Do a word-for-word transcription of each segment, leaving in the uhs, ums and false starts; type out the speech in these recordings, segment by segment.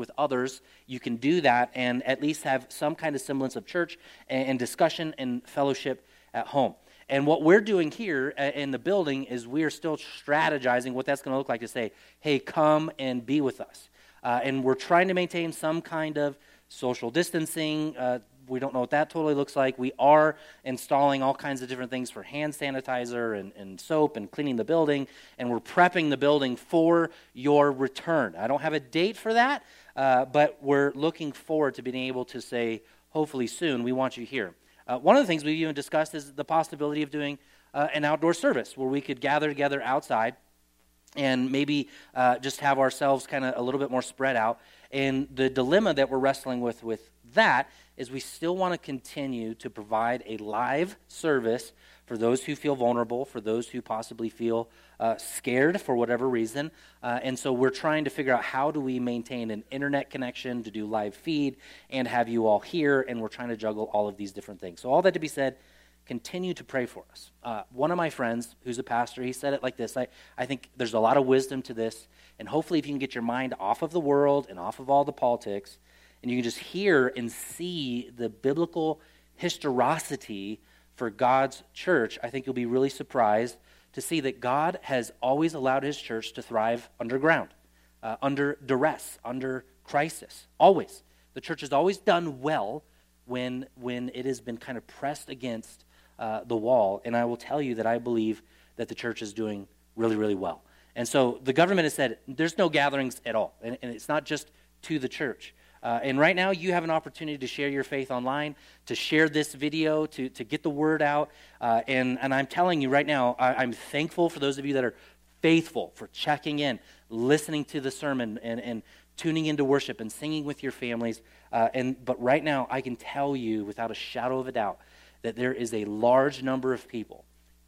with others, you can do that and at least have some kind of semblance of church and discussion and fellowship at home. And what we're doing here in the building is we are still strategizing what that's going to look like to say, hey, come and be with us. Uh, and we're trying to maintain some kind of social distancing. Uh, we don't know what that totally looks like. We are installing all kinds of different things for hand sanitizer and, and soap and cleaning the building, and we're prepping the building for your return. I don't have a date for that, uh, but we're looking forward to being able to say, hopefully soon, we want you here. Uh, one of the things we've even discussed is the possibility of doing uh, an outdoor service where we could gather together outside and maybe uh, just have ourselves kind of a little bit more spread out. And the dilemma that we're wrestling with with that is we still want to continue to provide a live service for those who feel vulnerable, for those who possibly feel uh, scared for whatever reason. Uh, and so we're trying to figure out how do we maintain an internet connection to do live feed and have you all here, and we're trying to juggle all of these different things. So all that to be said, continue to pray for us. Uh, one of my friends, who's a pastor, he said it like this. I, I think there's a lot of wisdom to this, and hopefully if you can get your mind off of the world and off of all the politics, and you can just hear and see the biblical historicity for God's church, I think you'll be really surprised to see that God has always allowed his church to thrive underground, uh, under duress, under crisis, always. The church has always done well when, when it has been kind of pressed against Uh, the wall, and I will tell you that I believe that the church is doing really, really well. And so the government has said there's no gatherings at all, and, and it's not just to the church. Uh, and right now you have an opportunity to share your faith online, to share this video, to to get the word out. Uh, and, and I'm telling you right now, I, I'm thankful for those of you that are faithful for checking in, listening to the sermon, and, and tuning into worship and singing with your families. Uh, and but right now I can tell you without a shadow of a doubt that there is a large number of people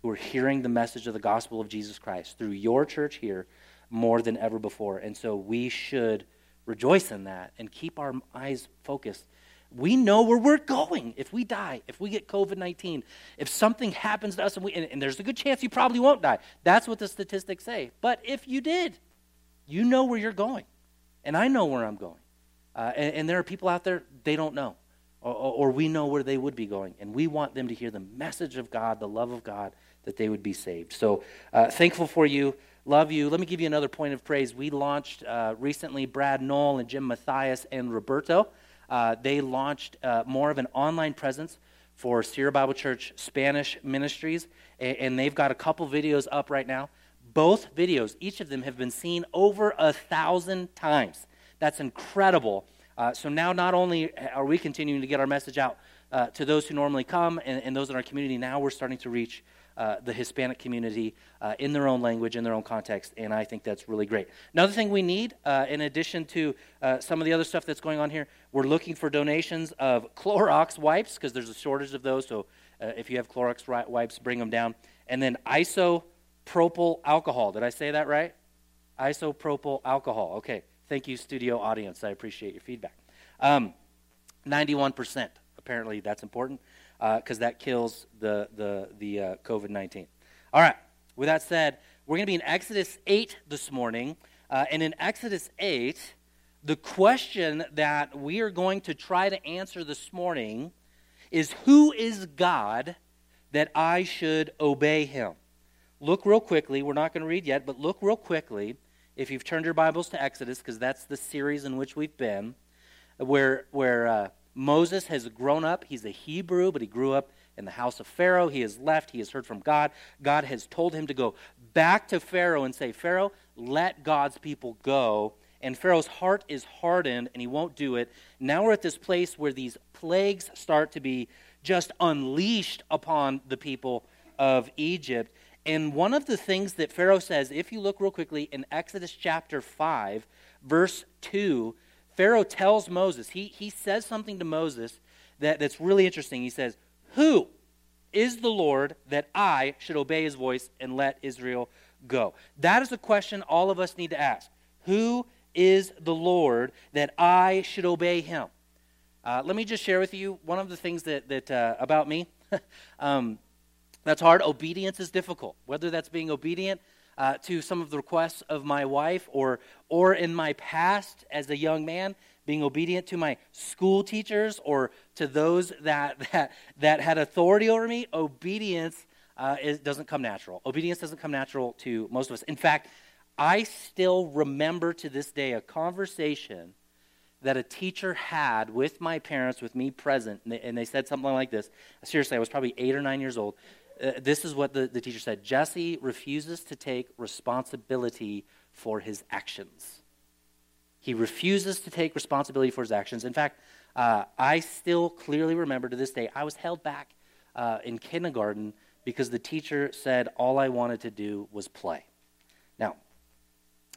who are hearing the message of the gospel of Jesus Christ through your church here more than ever before. And so we should rejoice in that and keep our eyes focused. We know where we're going. If we die, if we get COVID nineteen, if something happens to us, and, we, and, and there's a good chance you probably won't die. That's what the statistics say. But if you did, you know where you're going. And I know where I'm going. Uh, and, and there are people out there, they don't know. Or, or we know where they would be going, and we want them to hear the message of God, the love of God, that they would be saved. So uh, thankful for you, love you. Let me give you another point of praise. We launched uh, recently Brad Knoll and Jim Matthias and Roberto. Uh, they launched uh, more of an online presence for Sierra Bible Church Spanish ministries, and, and they've got a couple videos up right now. Both videos, each of them have been seen over a thousand times. That's incredible. Uh, so now not only are we continuing to get our message out uh, to those who normally come and, and those in our community, now we're starting to reach uh, the Hispanic community uh, in their own language, in their own context, and I think that's really great. Another thing we need, uh, in addition to uh, some of the other stuff that's going on here, we're looking for donations of Clorox wipes because there's a shortage of those, so uh, if you have Clorox wipes, bring them down. And then isopropyl alcohol. Did I say that right? Isopropyl alcohol, okay. Thank you, studio audience. I appreciate your feedback. Um, ninety-one percent. Apparently, that's important because uh, that kills the the, the uh, COVID nineteen. All right. With that said, we're going to be in Exodus eight this morning. Uh, and in Exodus eight, the question that we are going to try to answer this morning is, who is God that I should obey him? Look real quickly. We're not going to read yet, but look real quickly. If you've turned your Bibles to Exodus, because that's the series in which we've been, where where uh, Moses has grown up. He's a Hebrew, but he grew up in the house of Pharaoh. He has left. He has heard from God. God has told him to go back to Pharaoh and say, Pharaoh, let God's people go. And Pharaoh's heart is hardened, and he won't do it. Now we're at this place where these plagues start to be just unleashed upon the people of Egypt. And one of the things that Pharaoh says, if you look real quickly, in Exodus chapter five, verse two, Pharaoh tells Moses, he, he says something to Moses that, that's really interesting. He says, who is the Lord that I should obey his voice and let Israel go? That is the question all of us need to ask. Who is the Lord that I should obey him? Uh, let me just share with you one of the things that, that uh, about me. um, That's hard. Obedience is difficult. Whether that's being obedient uh, to some of the requests of my wife, or or in my past as a young man, being obedient to my school teachers or to those that that, that had authority over me. Obedience uh, is, doesn't come natural. Obedience doesn't come natural to most of us. In fact, I still remember to this day a conversation that a teacher had with my parents, with me present, and they, and they said something like this. Seriously, I was probably eight or nine years old. Uh, this is what the, the teacher said. Jesse refuses to take responsibility for his actions. He refuses to take responsibility for his actions. In fact, uh, I still clearly remember to this day, I was held back uh, in kindergarten because the teacher said all I wanted to do was play. Now,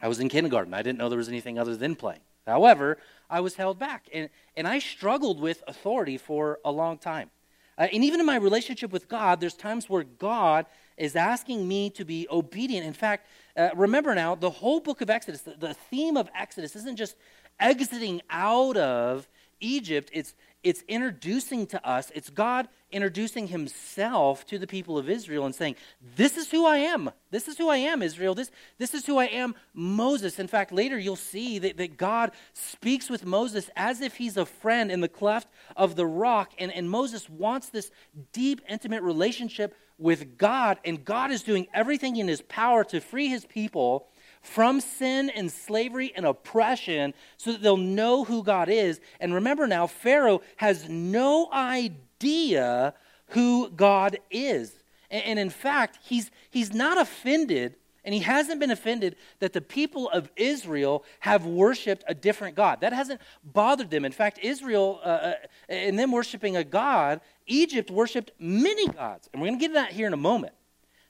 I was in kindergarten. I didn't know there was anything other than playing. However, I was held back, and, and I struggled with authority for a long time. Uh, and even in my relationship with God, there's times where God is asking me to be obedient. In fact, uh, remember now, the whole book of Exodus, the, the theme of Exodus isn't just exiting out of Egypt, it's it's introducing to us, it's God introducing himself to the people of Israel and saying, this is who I am. This is who I am, Israel. This, this is who I am, Moses. In fact, later you'll see that, that God speaks with Moses as if he's a friend in the cleft of the rock, and, and Moses wants this deep, intimate relationship with God, and God is doing everything in his power to free his people from sin and slavery and oppression so that they'll know who God is. And remember now, Pharaoh has no idea who God is. And, and in fact, he's he's not offended, and he hasn't been offended that the people of Israel have worshipped a different God. That hasn't bothered them. In fact, Israel, uh, in them worshiping a God, Egypt worshipped many gods. And we're going to get to that here in a moment.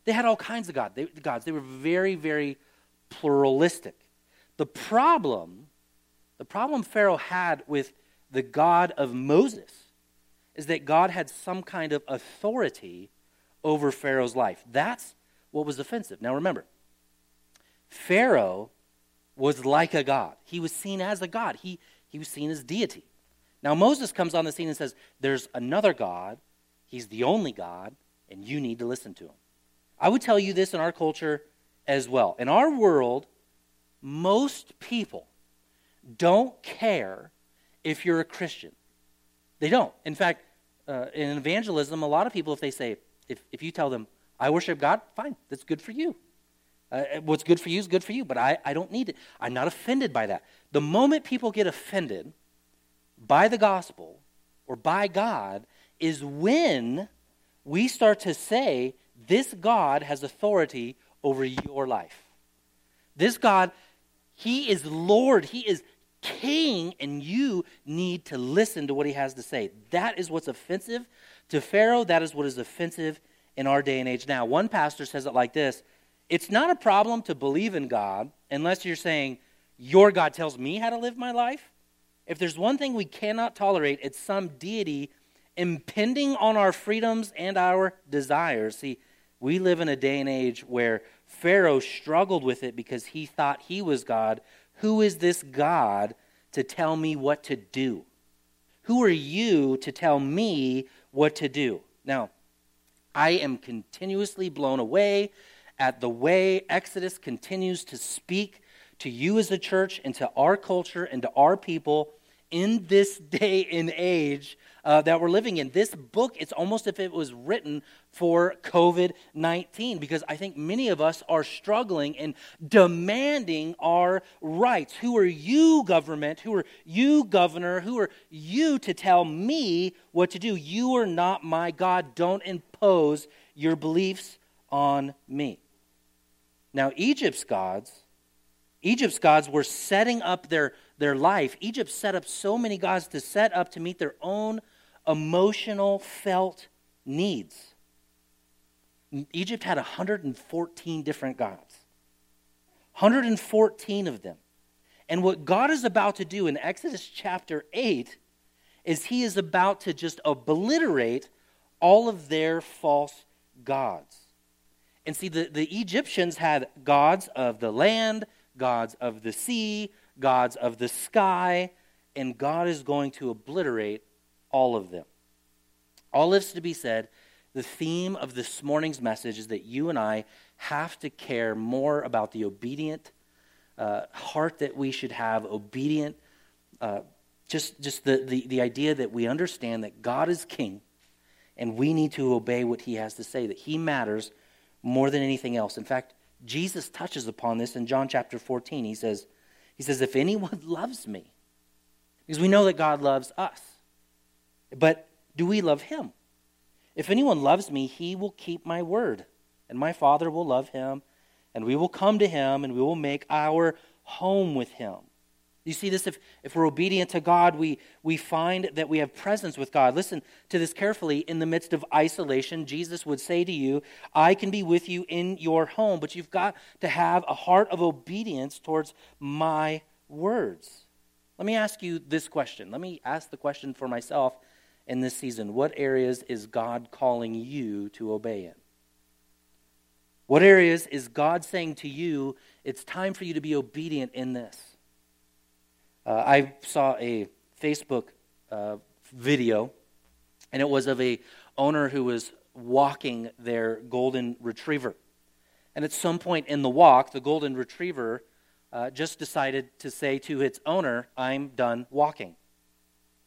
They had all kinds of God, they, gods. They were very, very pluralistic. The problem, the problem Pharaoh had with the God of Moses is that God had some kind of authority over Pharaoh's life. That's what was offensive. Now remember, Pharaoh was like a god. He was seen as a god. He, he was seen as deity. Now Moses comes on the scene and says, there's another God, he's the only God, and you need to listen to him. I would tell you this in our culture as well. In our world, most people don't care if you're a Christian. They don't. In fact, uh, in evangelism, a lot of people, if they say, if, if you tell them, I worship God, fine, that's good for you. Uh, what's good for you is good for you, but I, I don't need it. I'm not offended by that. The moment people get offended by the gospel or by God is when we start to say, this God has authority over your life. This God, he is Lord, he is king, and you need to listen to what he has to say. That is what's offensive to Pharaoh. That is what is offensive in our day and age now. One pastor says it like this: it's not a problem to believe in God unless you're saying, your God tells me how to live my life. If there's one thing we cannot tolerate, it's some deity impending on our freedoms and our desires. See, we live in a day and age where Pharaoh struggled with it because he thought he was God. Who is this God to tell me what to do? Who are you to tell me what to do? Now, I am continuously blown away at the way Exodus continues to speak to you as a church and to our culture and to our people in this day and age uh, that we're living in. This book, it's almost as if it was written for covid nineteen, because I think many of us are struggling and demanding our rights. Who are you, government? Who are you, governor? Who are you to tell me what to do? You are not my God. Don't impose your beliefs on me. Now, Egypt's gods, Egypt's gods were setting up their their life. Egypt set up so many gods to set up to meet their own emotional, felt needs. Egypt had one hundred fourteen different gods. one hundred fourteen of them. And what God is about to do in Exodus chapter eight is he is about to just obliterate all of their false gods. And see, the, the Egyptians had gods of the land, gods of the sea, gods of the sky, and God is going to obliterate all of them. All this to be said, the theme of this morning's message is that you and I have to care more about the obedient uh, heart that we should have, obedient, uh, just just the, the, the idea that we understand that God is king and we need to obey what he has to say, that he matters more than anything else. In fact, Jesus touches upon this in John chapter fourteen. He says, he says, if anyone loves me, because we know that God loves us, but do we love him? If anyone loves me, he will keep my word, and my Father will love him, and we will come to him, and we will make our home with him. You see this, if, if we're obedient to God, we, we find that we have presence with God. Listen to this carefully. In the midst of isolation, Jesus would say to you, I can be with you in your home, but you've got to have a heart of obedience towards my words. Let me ask you this question. Let me ask the question for myself in this season. What areas is God calling you to obey in? What areas is God saying to you, it's time for you to be obedient in this? Uh, I saw a Facebook uh, video, and it was of a owner who was walking their golden retriever. And at some point in the walk, the golden retriever uh, just decided to say to its owner, I'm done walking.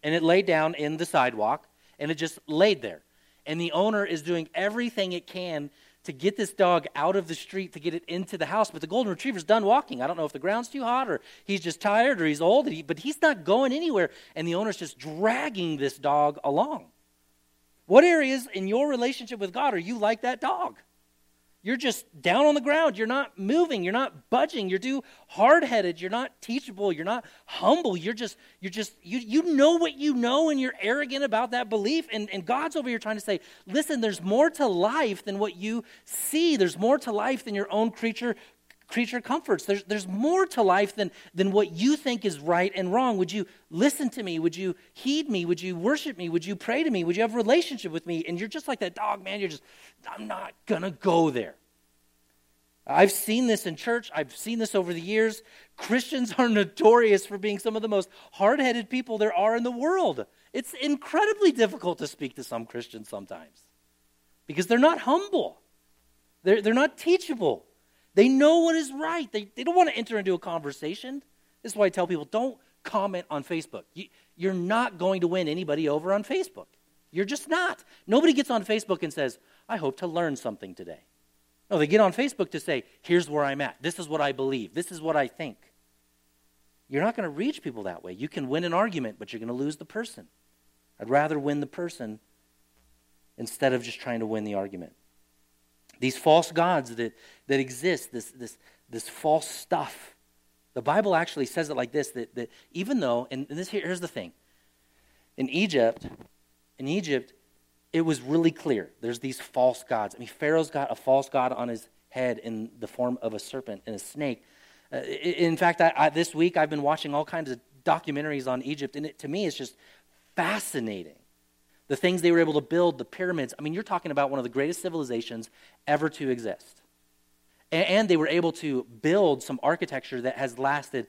And it laid down in the sidewalk, and it just laid there. And the owner is doing everything it can to get this dog out of the street, to get it into the house. But the golden retriever's done walking. I don't know if the ground's too hot or he's just tired or he's old, but he's not going anywhere. And the owner's just dragging this dog along. What areas in your relationship with God are you like that dog? You're just down on the ground. You're not moving. You're not budging. You're too hard-headed. You're not teachable. You're not humble. You're just, you're just, you you know what you know, and you're arrogant about that belief. And, and God's over here trying to say, listen, there's more to life than what you see. There's more to life than your own creature creature comforts. There's there's more to life than than what you think is right and wrong. Would you listen to me? Would you heed me? Would you worship me? Would you pray to me? Would you have a relationship with me? And you're just like that dog, man. You're just, I'm not gonna go there. I've seen this in church. I've seen this over the years. Christians are notorious for being some of the most hard-headed people there are in the world. It's incredibly difficult to speak to some Christians sometimes because they're not humble. They're, they're not teachable. They know what is right. They, they don't want to enter into a conversation. This is why I tell people, don't comment on Facebook. You, you're not going to win anybody over on Facebook. You're just not. Nobody gets on Facebook and says, I hope to learn something today. No, they get on Facebook to say, here's where I'm at. This is what I believe. This is what I think. You're not going to reach people that way. You can win an argument, but you're going to lose the person. I'd rather win the person instead of just trying to win the argument. These false gods that, that exist, this, this, this false stuff. The Bible actually says it like this, that, that even though, and this here, here's the thing. In Egypt, in Egypt, it was really clear. There's these false gods. I mean, Pharaoh's got a false god on his head in the form of a serpent and a snake. Uh, in fact, I, I, this week I've been watching all kinds of documentaries on Egypt, and it, to me it's just fascinating. The things they were able to build, the pyramids. I mean, you're talking about one of the greatest civilizations ever to exist. And, and they were able to build some architecture that has lasted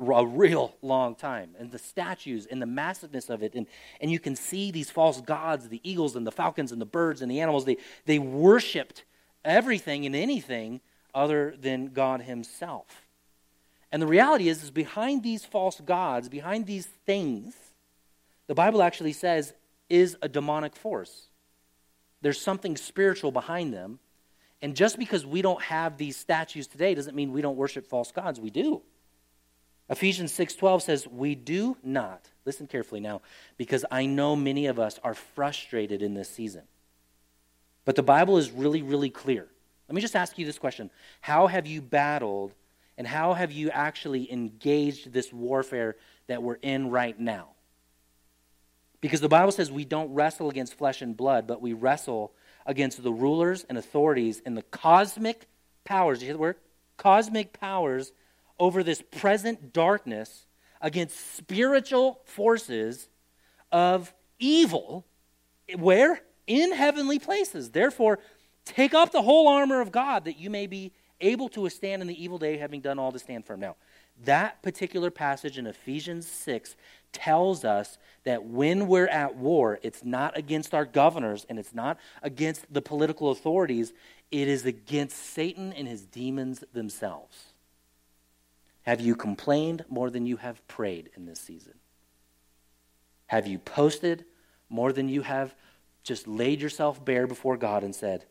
a real long time. And the statues and the massiveness of it. And, and you can see these false gods, the eagles and the falcons and the birds and the animals. They, they worshipped everything and anything other than God himself. And the reality is, is behind these false gods, behind these things, the Bible actually says, is a demonic force. There's something spiritual behind them. And just because we don't have these statues today doesn't mean we don't worship false gods. We do. Ephesians six twelve says, we do not, listen carefully now, because I know many of us are frustrated in this season. But the Bible is really, really clear. Let me just ask you this question. How have you battled and how have you actually engaged this warfare that we're in right now? Because the Bible says we don't wrestle against flesh and blood, but we wrestle against the rulers and authorities and the cosmic powers. You hear the word? Cosmic powers over this present darkness, against spiritual forces of evil. Where? In heavenly places. Therefore, take up the whole armor of God that you may be able to withstand in the evil day, having done all to stand firm. Now, that particular passage in Ephesians six tells us that when we're at war, it's not against our governors and it's not against the political authorities. It is against Satan and his demons themselves. Have you complained more than you have prayed in this season? Have you posted more than you have just laid yourself bare before God and said,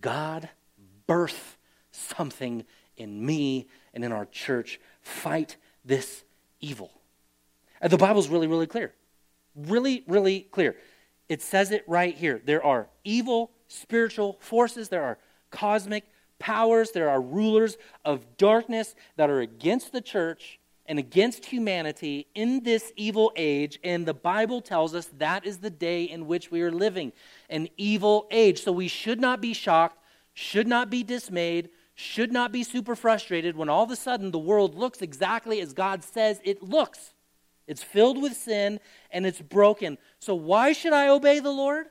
God, birth something in me and in our church. Fight this evil. And the Bible's really, really clear. Really, really clear. It says it right here. There are evil spiritual forces. There are cosmic powers. There are rulers of darkness that are against the church and against humanity in this evil age. And the Bible tells us that is the day in which we are living, an evil age. So we should not be shocked, should not be dismayed, should not be super frustrated when all of a sudden the world looks exactly as God says it looks. It's filled with sin and it's broken. So why should I obey the Lord?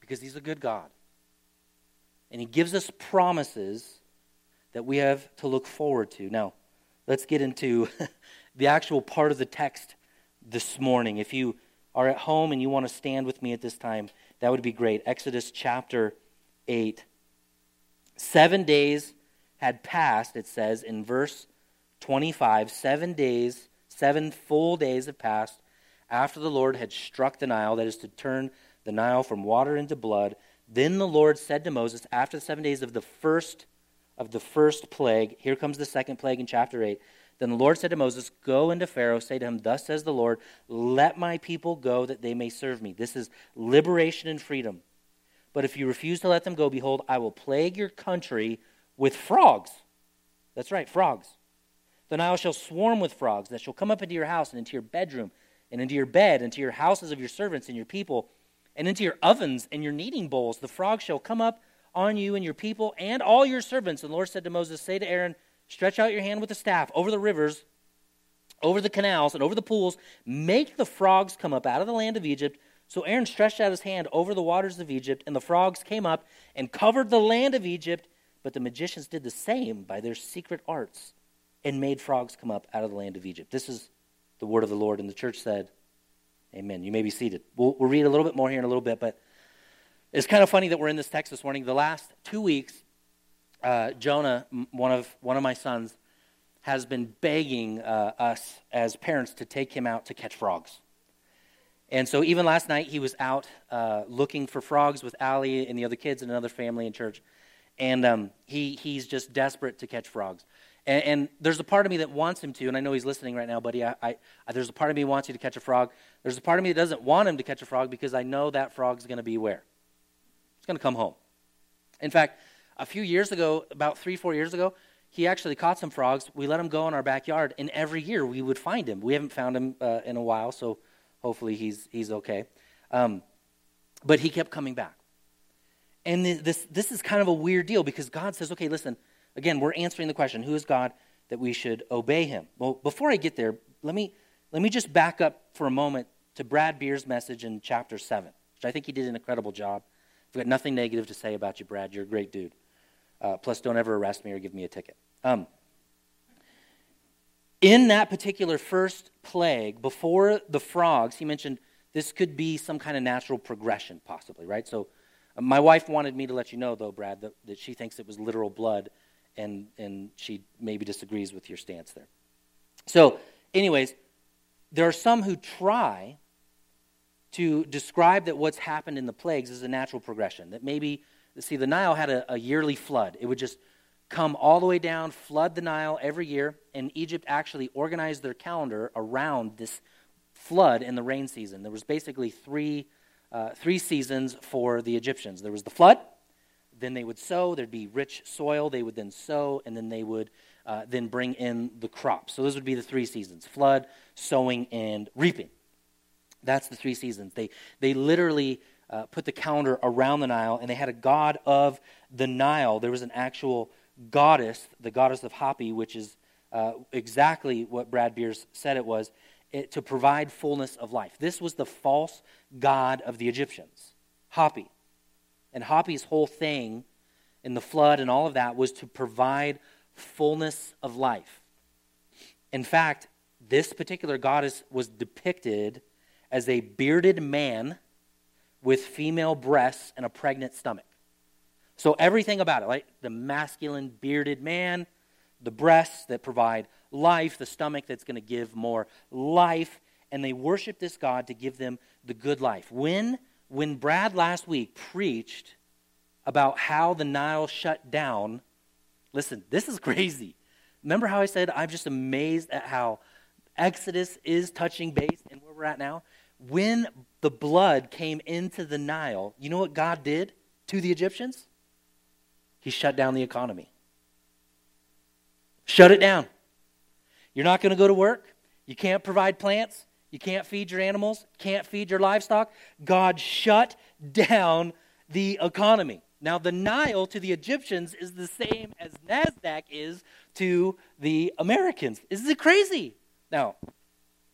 Because he's a good God. And he gives us promises that we have to look forward to. Now, let's get into the actual part of the text this morning. If you are at home and you want to stand with me at this time, that would be great. Exodus chapter eight. Seven days had passed, it says in verse twenty-five. Seven days, seven full days have passed after the Lord had struck the Nile, that is to turn the Nile from water into blood. Then the Lord said to Moses, after the seven days of the first of the first plague, here comes the second plague in chapter eight. Then the Lord said to Moses, go into Pharaoh, say to him, thus says the Lord, let my people go that they may serve me. This is liberation and freedom. But if you refuse to let them go, behold, I will plague your country with frogs. That's right, frogs. The Nile shall swarm with frogs that shall come up into your house and into your bedroom and into your bed and to your houses of your servants and your people and into your ovens and your kneading bowls. The frogs shall come up on you and your people and all your servants. And the Lord said to Moses, say to Aaron, stretch out your hand with the staff over the rivers, over the canals, and over the pools. Make the frogs come up out of the land of Egypt. So Aaron stretched out his hand over the waters of Egypt, and the frogs came up and covered the land of Egypt. But the magicians did the same by their secret arts and made frogs come up out of the land of Egypt. This is the word of the Lord, and the church said, amen. You may be seated. We'll, we'll read a little bit more here in a little bit, but it's kind of funny that we're in this text this morning. The last two weeks, uh, Jonah, one of, one of my sons, has been begging uh, us as parents to take him out to catch frogs. And so even last night, he was out uh, looking for frogs with Allie and the other kids and another family in church. And um, he he's just desperate to catch frogs. And, and there's a part of me that wants him to, and I know he's listening right now, buddy. I, I, there's a part of me that wants you to catch a frog. There's a part of me that doesn't want him to catch a frog because I know that frog's going to be where? It's going to come home. In fact, a few years ago, about three, four years ago, he actually caught some frogs. We let him go in our backyard, and every year we would find him. We haven't found him uh, in a while, so... Hopefully he's he's okay. Um, but he kept coming back. And this this is kind of a weird deal because God says, okay, listen, again, we're answering the question, who is God that we should obey him? Well, before I get there, let me let me just back up for a moment to Brad Beers' message in chapter seven, which I think he did an incredible job. I've got nothing negative to say about you, Brad. You're a great dude. Uh, plus, don't ever arrest me or give me a ticket. Um In that particular first plague, before the frogs, he mentioned this could be some kind of natural progression possibly, right? So uh, my wife wanted me to let you know, though, Brad, that, that she thinks it was literal blood, and, and she maybe disagrees with your stance there. So anyways, there are some who try to describe that what's happened in the plagues is a natural progression, that maybe, see, the Nile had a, a yearly flood. It would just come all the way down, flood the Nile every year, and Egypt actually organized their calendar around this flood and the rain season. There was basically three uh, three seasons for the Egyptians. There was the flood, then they would sow, there'd be rich soil, they would then sow, and then they would uh, then bring in the crops. So those would be the three seasons, flood, sowing, and reaping. That's the three seasons. They, they literally uh, put the calendar around the Nile, and they had a god of the Nile. There was an actual goddess, the goddess of Hapi, which is uh, exactly what Brad Beers said it was, it, to provide fullness of life. This was the false god of the Egyptians, Hapi. And Hapi's whole thing in the flood and all of that was to provide fullness of life. In fact, this particular goddess was depicted as a bearded man with female breasts and a pregnant stomach. So everything about it, like the masculine bearded man, the breasts that provide life, the stomach that's going to give more life, and they worship this God to give them the good life. When, when Brad last week preached about how the Nile shut down, listen, this is crazy. Remember how I said I'm just amazed at how Exodus is touching base and where we're at now? When the blood came into the Nile, you know what God did to the Egyptians? He shut down the economy. Shut it down. You're not going to go to work. You can't provide plants. You can't feed your animals. Can't feed your livestock. God shut down the economy. Now, the Nile to the Egyptians is the same as NASDAQ is to the Americans. Isn't it crazy? Now,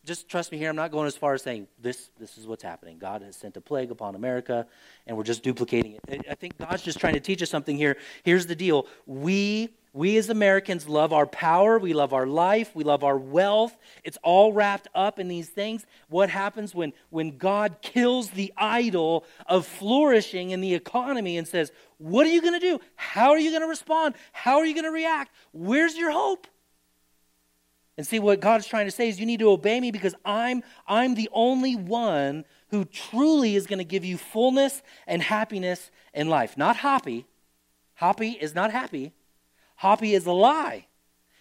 just trust me here. I'm not going as far as saying this, this is what's happening. God has sent a plague upon America, and we're just duplicating it. I think God's just trying to teach us something here. Here's the deal. We, we as Americans love our power. We love our life. We love our wealth. It's all wrapped up in these things. What happens when, when God kills the idol of flourishing in the economy and says, what are you going to do? How are you going to respond? How are you going to react? Where's your hope? And see, what God's trying to say is you need to obey me because I'm I'm the only one who truly is going to give you fullness and happiness in life. Not Hapi. Hapi is not happy. Hapi is a lie.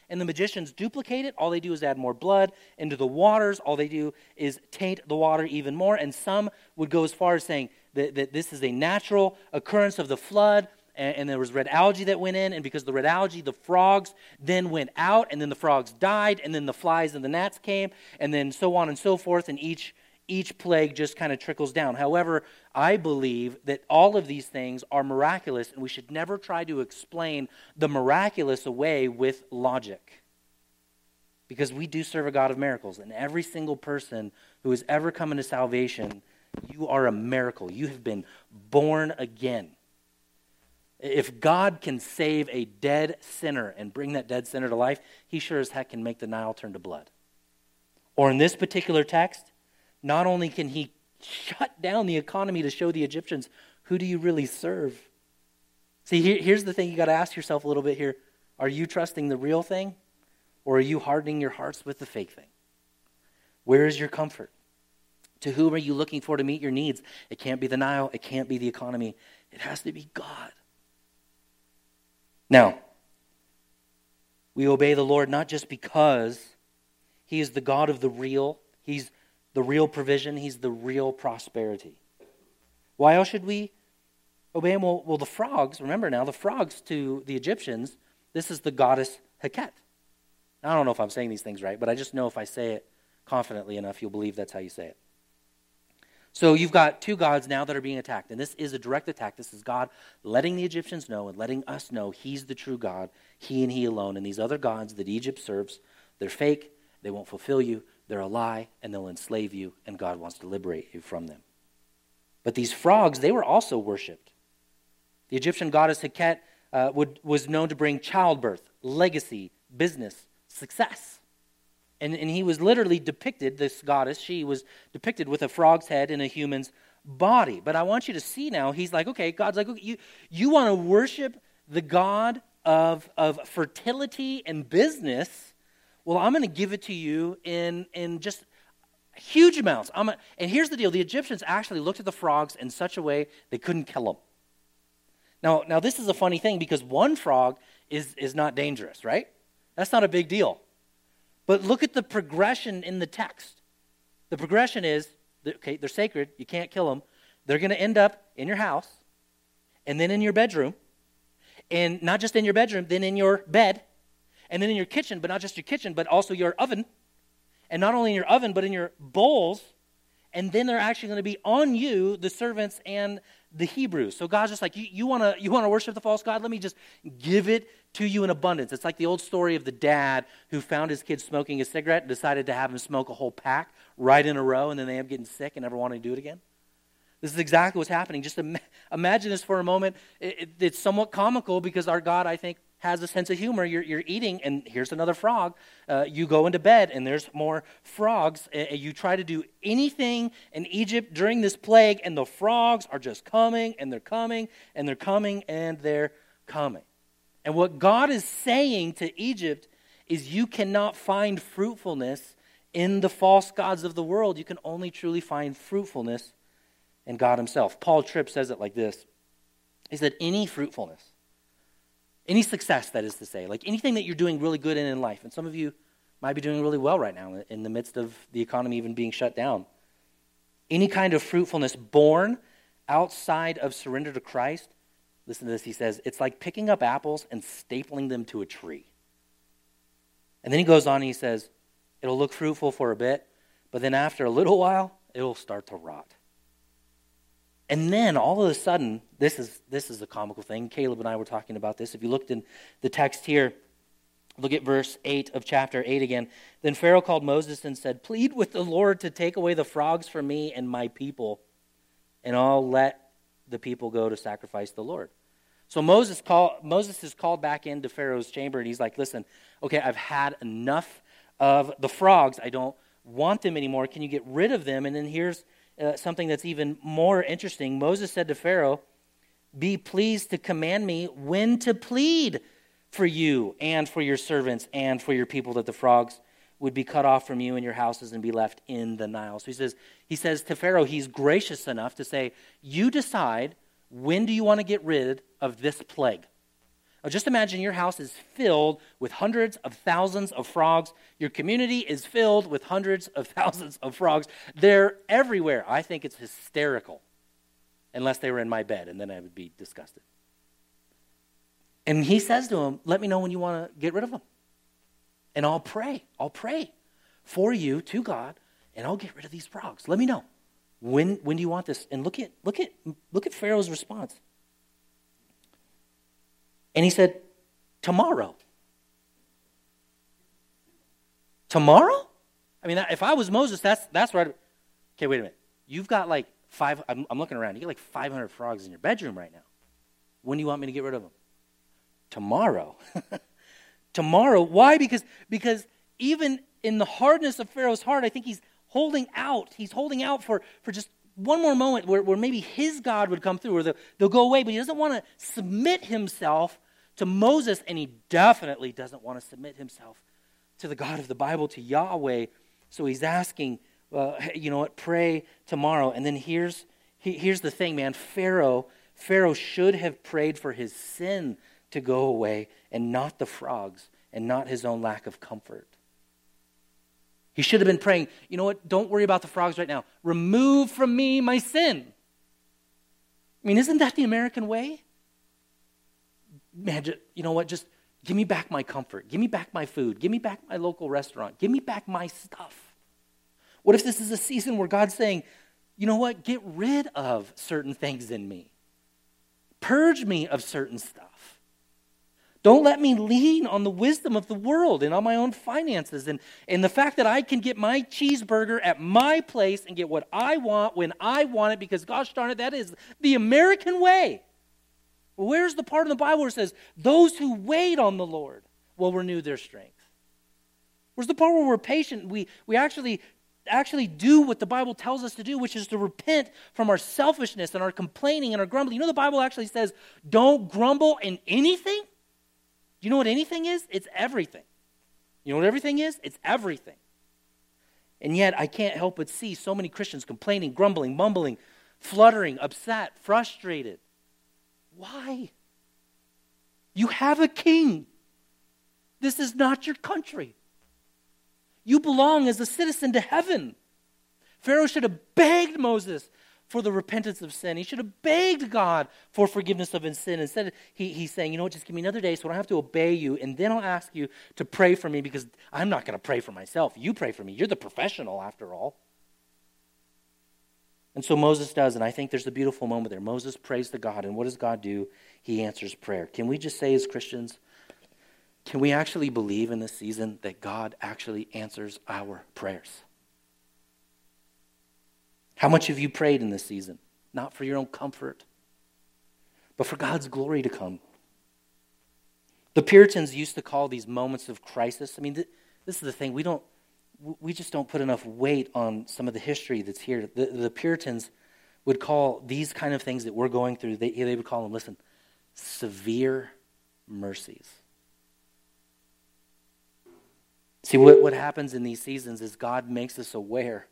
And the magicians duplicate it. All they do is add more blood into the waters. All they do is taint the water even more. And some would go as far as saying that, that this is a natural occurrence of the flood. And there was red algae that went in, and because of the red algae, the frogs then went out, and then the frogs died, and then the flies and the gnats came, and then so on and so forth, and each each plague just kind of trickles down. However, I believe that all of these things are miraculous, and we should never try to explain the miraculous away with logic. Because we do serve a God of miracles, and every single person who has ever come into salvation, you are a miracle. You have been born again. If God can save a dead sinner and bring that dead sinner to life, he sure as heck can make the Nile turn to blood. Or in this particular text, not only can he shut down the economy to show the Egyptians, who do you really serve? See, here, here's the thing you got to ask yourself a little bit here. Are you trusting the real thing, or are you hardening your hearts with the fake thing? Where is your comfort? To whom are you looking for to meet your needs? It can't be the Nile. It can't be the economy. It has to be God. Now, we obey the Lord not just because he is the God of the real. He's the real provision. He's the real prosperity. Why else should we obey him? Well, well the frogs, remember now, the frogs to the Egyptians, this is the goddess Heket. I don't know if I'm saying these things right, but I just know if I say it confidently enough, you'll believe that's how you say it. So you've got two gods now that are being attacked, and this is a direct attack. This is God letting the Egyptians know and letting us know he's the true God, he and he alone, and these other gods that Egypt serves, they're fake, they won't fulfill you, they're a lie, and they'll enslave you, and God wants to liberate you from them. But these frogs, they were also worshipped. The Egyptian goddess Heket uh, would, was known to bring childbirth, legacy, business, success. And, and he was literally depicted, this goddess, she was depicted with a frog's head and a human's body. But I want you to see now, he's like, okay, God's like, okay, you, you want to worship the God of, of fertility and business? Well, I'm going to give it to you in, in just huge amounts. I'm a, and here's the deal. The Egyptians actually looked at the frogs in such a way they couldn't kill them. Now, now this is a funny thing because one frog is, is not dangerous, right? That's not a big deal. But look at the progression in the text. The progression is, okay, they're sacred. You can't kill them. They're going to end up in your house and then in your bedroom. And not just in your bedroom, then in your bed. And then in your kitchen, but not just your kitchen, but also your oven. And not only in your oven, but in your bowls. And then they're actually going to be on you, the servants and the Hebrews. So God's just like, you, you want to you want to worship the false God? Let me just give it to you in abundance. It's like the old story of the dad who found his kid smoking a cigarette and decided to have him smoke a whole pack right in a row, and then they end up getting sick and never wanting to do it again. This is exactly what's happening. Just im- imagine this for a moment. It, it, it's somewhat comical because our God, I think, has a sense of humor. You're, you're eating, and here's another frog. Uh, you go into bed, and there's more frogs. Uh, you try to do anything in Egypt during this plague, and the frogs are just coming, and they're coming, and they're coming, and they're coming. And what God is saying to Egypt is you cannot find fruitfulness in the false gods of the world. You can only truly find fruitfulness in God himself. Paul Tripp says it like this. He said, any fruitfulness, any success, that is to say, like anything that you're doing really good in in life, and some of you might be doing really well right now in the midst of the economy even being shut down, any kind of fruitfulness born outside of surrender to Christ, listen to this, he says, it's like picking up apples and stapling them to a tree. And then he goes on and he says, it'll look fruitful for a bit, but then after a little while, it'll start to rot. And then all of a sudden, this is this is a comical thing. Caleb and I were talking about this. If you looked in the text here, look at verse eight of chapter eight again. Then Pharaoh called Moses and said, plead with the Lord to take away the frogs from me and my people, and I'll let the people go to sacrifice the Lord. So Moses call, Moses is called back into Pharaoh's chamber, and he's like, listen, okay, I've had enough of the frogs. I don't want them anymore. Can you get rid of them? And then here's Uh, something that's even more interesting. Moses said to Pharaoh, be pleased to command me when to plead for you and for your servants and for your people that the frogs would be cut off from you and your houses and be left in the Nile. So he says, he says to Pharaoh, he's gracious enough to say, you decide when do you want to get rid of this plague. Now just imagine your house is filled with hundreds of thousands of frogs. Your community is filled with hundreds of thousands of frogs. They're everywhere. I think it's hysterical, unless they were in my bed, and then I would be disgusted. And he says to him, let me know when you want to get rid of them, and I'll pray. I'll pray for you to God, and I'll get rid of these frogs. Let me know. When, when do you want this? And look at, look at, look at Pharaoh's response. And he said, tomorrow. Tomorrow? I mean, if I was Moses, that's that's right. Okay, wait a minute. You've got like five, I'm, I'm looking around. You got like five hundred frogs in your bedroom right now. When do you want me to get rid of them? Tomorrow. Tomorrow. Why? Because, because even in the hardness of Pharaoh's heart, I think he's holding out. He's holding out for, for just one more moment where, where maybe his God would come through or they'll, they'll go away, but he doesn't want to submit himself to Moses, and he definitely doesn't want to submit himself to the God of the Bible, to Yahweh. So he's asking, uh, you know what, pray tomorrow. And then here's he, here's the thing, man. Pharaoh, Pharaoh should have prayed for his sin to go away and not the frogs and not his own lack of comfort. He should have been praying, you know what, don't worry about the frogs right now. Remove from me my sin. I mean, isn't that the American way? Man, just, you know what, just give me back my comfort. Give me back my food. Give me back my local restaurant. Give me back my stuff. What if this is a season where God's saying, you know what, get rid of certain things in me. Purge me of certain stuff. Don't let me lean on the wisdom of the world and on my own finances and, and the fact that I can get my cheeseburger at my place and get what I want when I want it, because gosh darn it, that is the American way. Where's the part in the Bible where it says, those who wait on the Lord will renew their strength? Where's the part where we're patient? We, we actually... actually do what the Bible tells us to do, which is to repent from our selfishness and our complaining and our grumbling. You know, the Bible actually says, don't grumble in anything. You know what anything is? It's everything. You know what everything is? It's everything. And yet, I can't help but see so many Christians complaining, grumbling, mumbling, fluttering, upset, frustrated. Why? You have a king. This is not your country. You belong as a citizen to heaven. Pharaoh should have begged Moses for the repentance of sin. He should have begged God for forgiveness of his sin. Instead, he, he's saying, you know what, just give me another day so I don't have to obey you, and then I'll ask you to pray for me, because I'm not going to pray for myself. You pray for me. You're the professional, after all. And so Moses does, and I think there's a beautiful moment there. Moses prays to God, and what does God do? He answers prayer. Can we just say as Christians, can we actually believe in this season that God actually answers our prayers? How much have you prayed in this season? Not for your own comfort, but for God's glory to come. The Puritans used to call these moments of crisis. I mean, th- this is the thing. We don't, we just don't put enough weight on some of the history that's here. The, the Puritans would call these kind of things that we're going through, they, they would call them, listen, severe mercies. See, what, what happens in these seasons is God makes us aware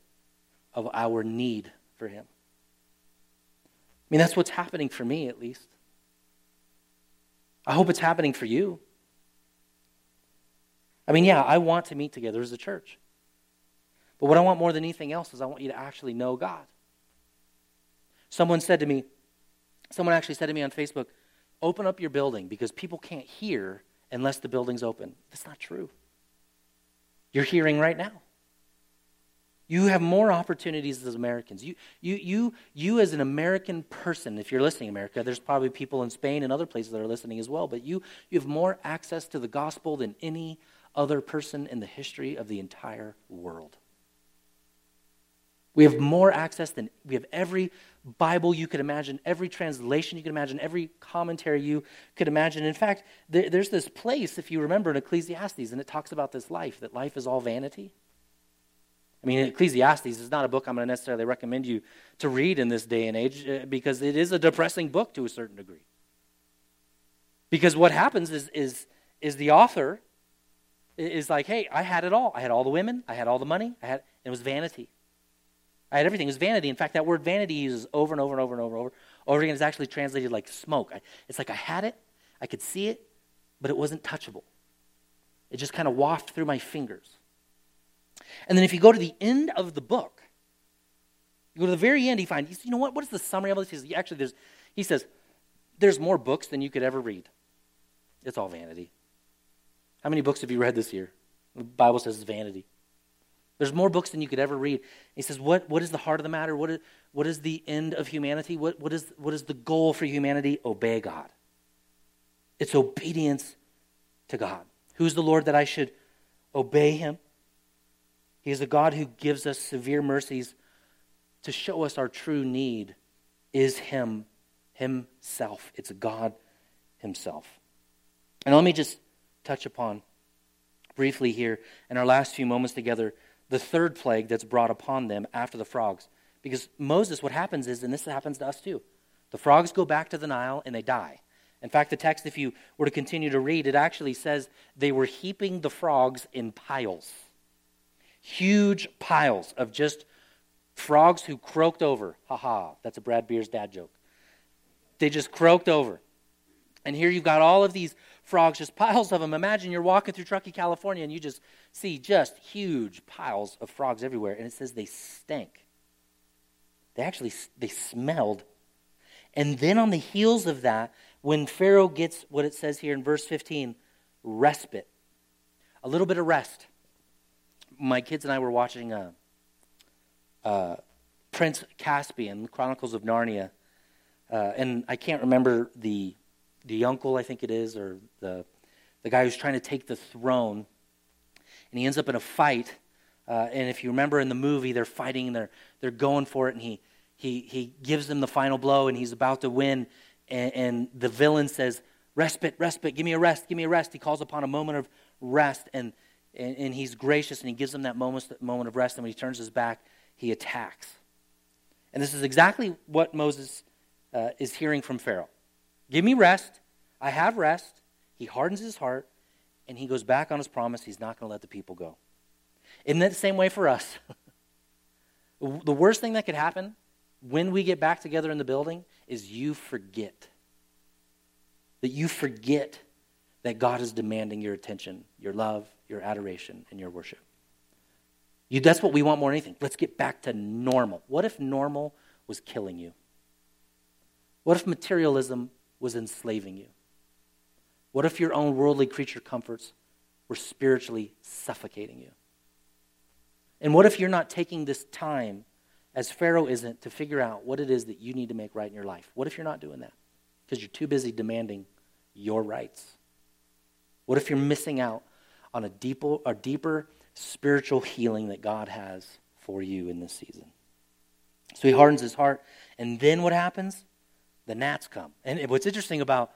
of our need for him. I mean, that's what's happening for me, at least. I hope it's happening for you. I mean, yeah, I want to meet together as a church. But what I want more than anything else is I want you to actually know God. Someone said to me, someone actually said to me on Facebook, open up your building because people can't hear unless the building's open. That's not true. You're hearing right now. You have more opportunities as Americans. You, you, you, you as an American person, if you're listening, America, there's probably people in Spain and other places that are listening as well, but you, you have more access to the gospel than any other person in the history of the entire world. We have more access than, we have every Bible you could imagine, every translation you could imagine, every commentary you could imagine. In fact, there, there's this place, if you remember, in Ecclesiastes, and it talks about this life, that life is all vanity. I mean, Ecclesiastes is not a book I'm going to necessarily recommend you to read in this day and age because it is a depressing book to a certain degree. Because what happens is is is the author is like, hey, I had it all. I had all the women. I had all the money. I had it was vanity. I had everything. It was vanity. In fact, that word vanity uses over and over and over and over and over. Over again is actually translated like smoke. I, it's like I had it. I could see it, but it wasn't touchable. It just kind of wafted through my fingers. And then if you go to the end of the book, you go to the very end, he finds, you know what, what is the summary of this? He says, actually, there's, he says, there's more books than you could ever read. It's all vanity. How many books have you read this year? The Bible says it's vanity. There's more books than you could ever read. He says, what, what is the heart of the matter? What is, what is the end of humanity? What, what, is, what is the goal for humanity? Obey God. It's obedience to God. Who's the Lord that I should obey him? He is a God who gives us severe mercies to show us our true need is him, himself. It's God himself. And let me just touch upon briefly here in our last few moments together, the third plague that's brought upon them after the frogs. Because Moses, what happens is, and this happens to us too, the frogs go back to the Nile and they die. In fact, the text, if you were to continue to read, it actually says they were heaping the frogs in piles. Huge piles of just frogs who croaked over. Ha ha, that's a Brad Beers dad joke. They just croaked over. And here you've got all of these frogs, just piles of them. Imagine you're walking through Truckee, California, and you just see just huge piles of frogs everywhere. And it says they stank. They actually, they smelled. And then on the heels of that, when Pharaoh gets what it says here in verse fifteen, respite, a little bit of rest. My kids and I were watching uh, uh, Prince Caspian, Chronicles of Narnia, uh, and I can't remember the the uncle, I think it is, or the the guy who's trying to take the throne, and he ends up in a fight. Uh, and if you remember in the movie, they're fighting, and they're they're going for it, and he he he gives them the final blow, and he's about to win, and, and the villain says, "Respite, respite, give me a rest, give me a rest." He calls upon a moment of rest, and. And, and he's gracious, and he gives them that moment, that moment of rest, and when he turns his back, he attacks. And this is exactly what Moses uh, is hearing from Pharaoh. Give me rest. I have rest. He hardens his heart, and he goes back on his promise. He's not going to let the people go. Isn't that the same way for us? The worst thing that could happen when we get back together in the building is you forget. That you forget that God is demanding your attention, your love, your adoration, and your worship. You, that's what we want more than anything. Let's get back to normal. What if normal was killing you? What if materialism was enslaving you? What if your own worldly creature comforts were spiritually suffocating you? And what if you're not taking this time, as Pharaoh isn't, to figure out what it is that you need to make right in your life? What if you're not doing that? Because you're too busy demanding your rights. What if you're missing out on a deeper, a deeper spiritual healing that God has for you in this season? So he hardens his heart, and then what happens? The gnats come. And what's interesting about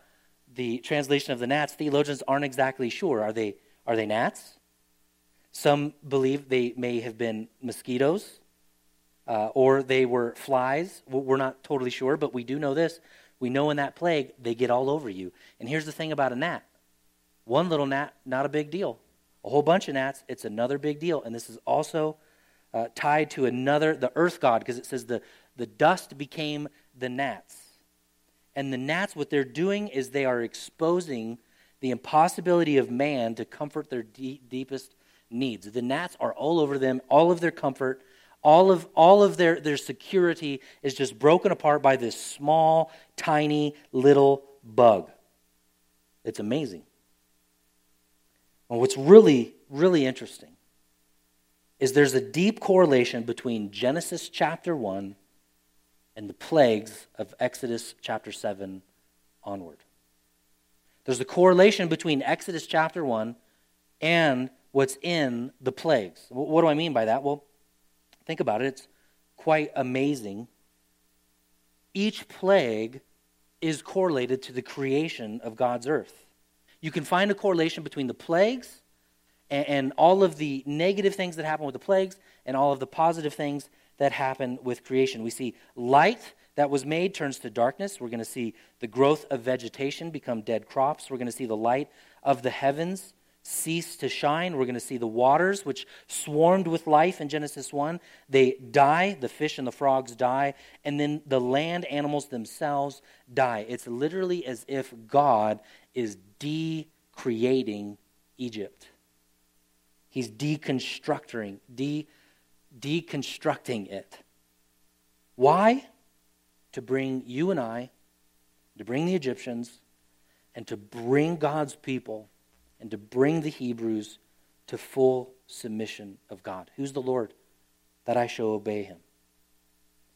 the translation of the gnats, theologians aren't exactly sure. Are they, are they gnats? Some believe they may have been mosquitoes, uh, or they were flies. We're not totally sure, but we do know this. We know in that plague, they get all over you. And here's the thing about a gnat. One little gnat, not a big deal. A whole bunch of gnats, it's another big deal. And this is also uh, tied to another, the earth god, because it says the, the dust became the gnats. And the gnats, what they're doing is they are exposing the impossibility of man to comfort their de- deepest needs. The gnats are all over them, all of their comfort, all of all of their, their security is just broken apart by this small, tiny, little bug. It's amazing. And what's really, really interesting is there's a deep correlation between Genesis chapter one and the plagues of Exodus chapter seven onward. There's a correlation between Exodus chapter one and what's in the plagues. What do I mean by that? Well, think about it. It's quite amazing. Each plague is correlated to the creation of God's earth. You can find a correlation between the plagues and, and all of the negative things that happen with the plagues and all of the positive things that happen with creation. We see light that was made turns to darkness. We're going to see the growth of vegetation become dead crops. We're going to see the light of the heavens cease to shine. We're going to see the waters, which swarmed with life in Genesis one, they die. The fish and the frogs die. And then the land animals themselves die. It's literally as if God is de-creating Egypt. He's deconstructing, de deconstructing it. Why? To bring you and I, to bring the Egyptians, and to bring God's people, and to bring the Hebrews to full submission of God. Who's the Lord? That I shall obey him.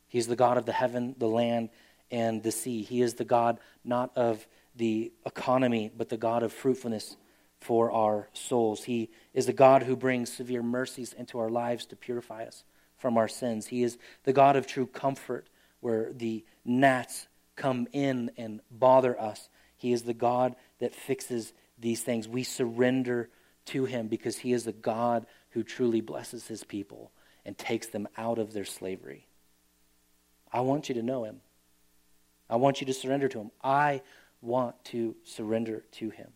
He's the God of the heaven, the land, and the sea. He is the God not of the economy, but the God of fruitfulness for our souls. He is the God who brings severe mercies into our lives to purify us from our sins. He is the God of true comfort, where the gnats come in and bother us. He is the God that fixes these things. We surrender to him because he is a God who truly blesses his people and takes them out of their slavery. I want you to know him. I want you to surrender to him. I want to surrender to him.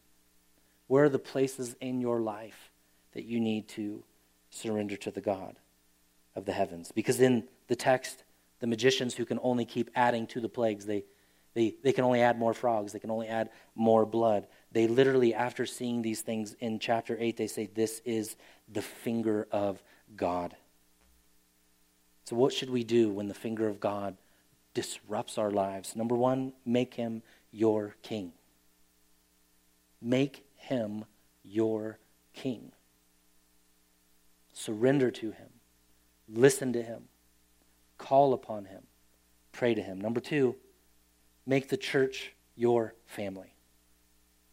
Where are the places in your life that you need to surrender to the God of the heavens? Because in the text, the magicians who can only keep adding to the plagues, they They, they can only add more frogs. They can only add more blood. They literally, after seeing these things in chapter eight, they say, this is the finger of God. So what should we do when the finger of God disrupts our lives? Number one, make him your king. Make him your king. Surrender to him. Listen to him. Call upon him. Pray to him. Number two, make the church your family.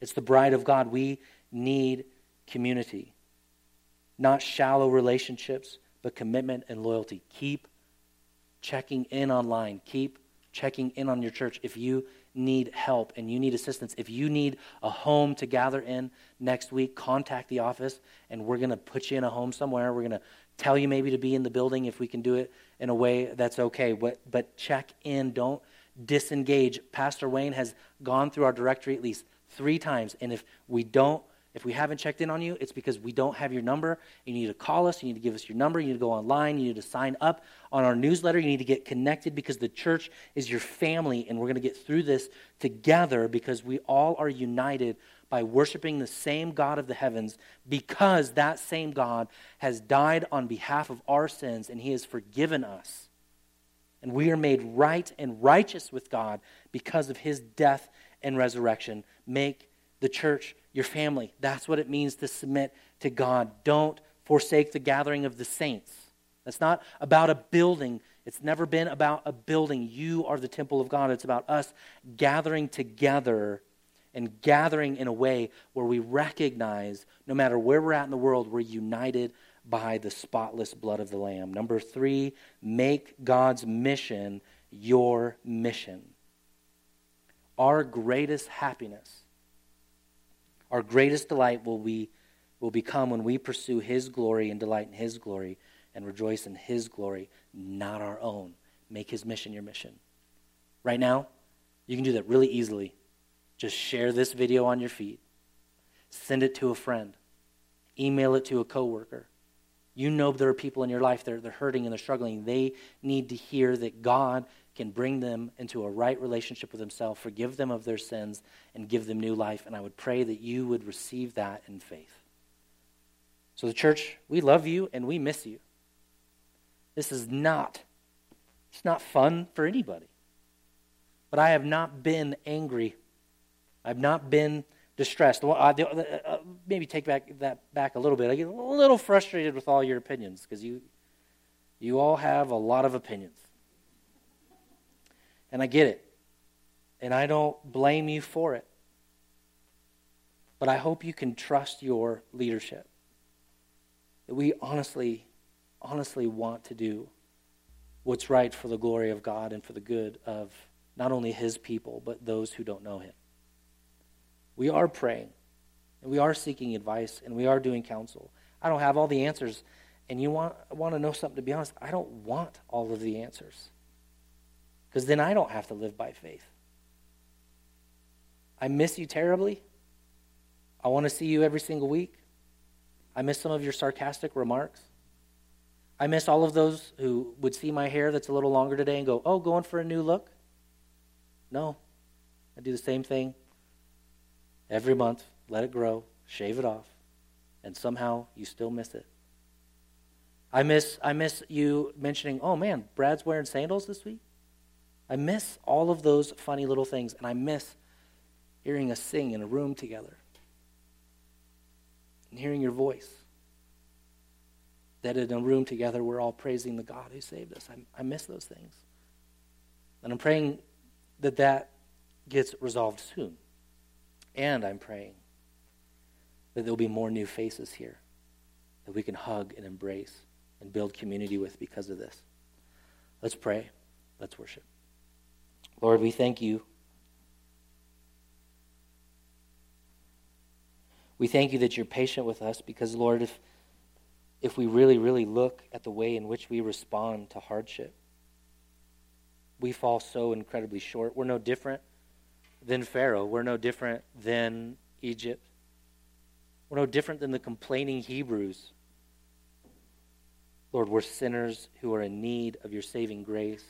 It's the bride of God. We need community. Not shallow relationships, but commitment and loyalty. Keep checking in online. Keep checking in on your church. If you need help and you need assistance, if you need a home to gather in next week, contact the office, and we're going to put you in a home somewhere. We're going to tell you maybe to be in the building if we can do it in a way that's okay. But, but check in. Don't disengage. Pastor Wayne has gone through our directory at least three times, and if we don't, if we haven't checked in on you, it's because we don't have your number. You need to call us. You need to give us your number. You need to go online. You need to sign up on our newsletter. You need to get connected, because the church is your family, and we're going to get through this together, because we all are united by worshiping the same God of the heavens, because that same God has died on behalf of our sins, and he has forgiven us. And we are made right and righteous with God because of his death and resurrection. Make the church your family. That's what it means to submit to God. Don't forsake the gathering of the saints. That's not about a building. It's never been about a building. You are the temple of God. It's about us gathering together and gathering in a way where we recognize, no matter where we're at in the world, we're united by the spotless blood of the Lamb. Number three, make God's mission your mission. Our greatest happiness Our greatest delight will we will become when we pursue his glory and delight in his glory and rejoice in his glory, not our own. Make his mission your mission. Right now, you can do that really easily. Just share this video on your feed. Send it to a friend. Email it to a coworker. You know there are people in your life that are, they're hurting and they're struggling. They need to hear that God can bring them into a right relationship with himself, forgive them of their sins, and give them new life. And I would pray that you would receive that in faith. So the church, we love you and we miss you. This is not, it's not fun for anybody. But I have not been angry. I've not been distressed. Maybe take back that back a little bit. I get a little frustrated with all your opinions because you, you all have a lot of opinions. And I get it. And I don't blame you for it. But I hope you can trust your leadership. That we honestly, honestly want to do what's right for the glory of God and for the good of not only his people, but those who don't know him. We are praying, and we are seeking advice, and we are doing counsel. I don't have all the answers, and you want, want to know something, to be honest, I don't want all of the answers. Because then I don't have to live by faith. I miss you terribly. I want to see you every single week. I miss some of your sarcastic remarks. I miss all of those who would see my hair that's a little longer today and go, oh, going for a new look? No. I do the same thing every month. Let it grow, shave it off, and somehow you still miss it. I miss, I miss you mentioning, oh, man, Brad's wearing sandals this week? I miss all of those funny little things, and I miss hearing us sing in a room together and hearing your voice, that in a room together we're all praising the God who saved us. I, I miss those things. And I'm praying that that gets resolved soon. And I'm praying that there'll be more new faces here that we can hug and embrace and build community with because of this. Let's pray. Let's worship. Lord, we thank you. We thank you that you're patient with us because, Lord, if, if we really, really look at the way in which we respond to hardship, we fall so incredibly short. We're no different than Pharaoh. We're no different than Egypt. We're no different than the complaining Hebrews. Lord, we're sinners who are in need of your saving grace.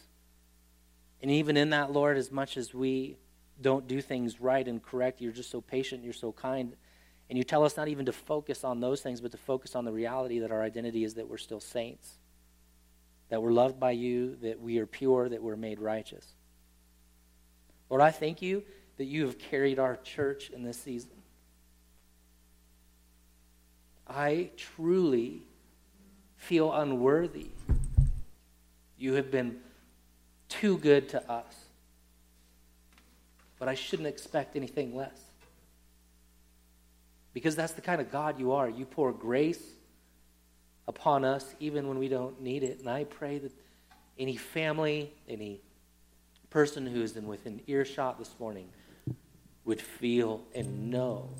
And even in that, Lord, as much as we don't do things right and correct, you're just so patient, you're so kind, and you tell us not even to focus on those things, but to focus on the reality that our identity is that we're still saints, that we're loved by you, that we are pure, that we're made righteous. Lord, I thank you that you have carried our church in this season. I truly feel unworthy. You have been too good to us. But I shouldn't expect anything less. Because that's the kind of God you are. You pour grace upon us even when we don't need it. And I pray that any family, any person who is in within earshot this morning would feel and know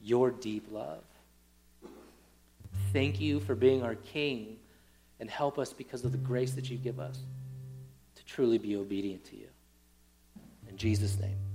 your deep love. Thank you for being our King, and help us because of the grace that you give us. Truly be obedient to you. In Jesus' name.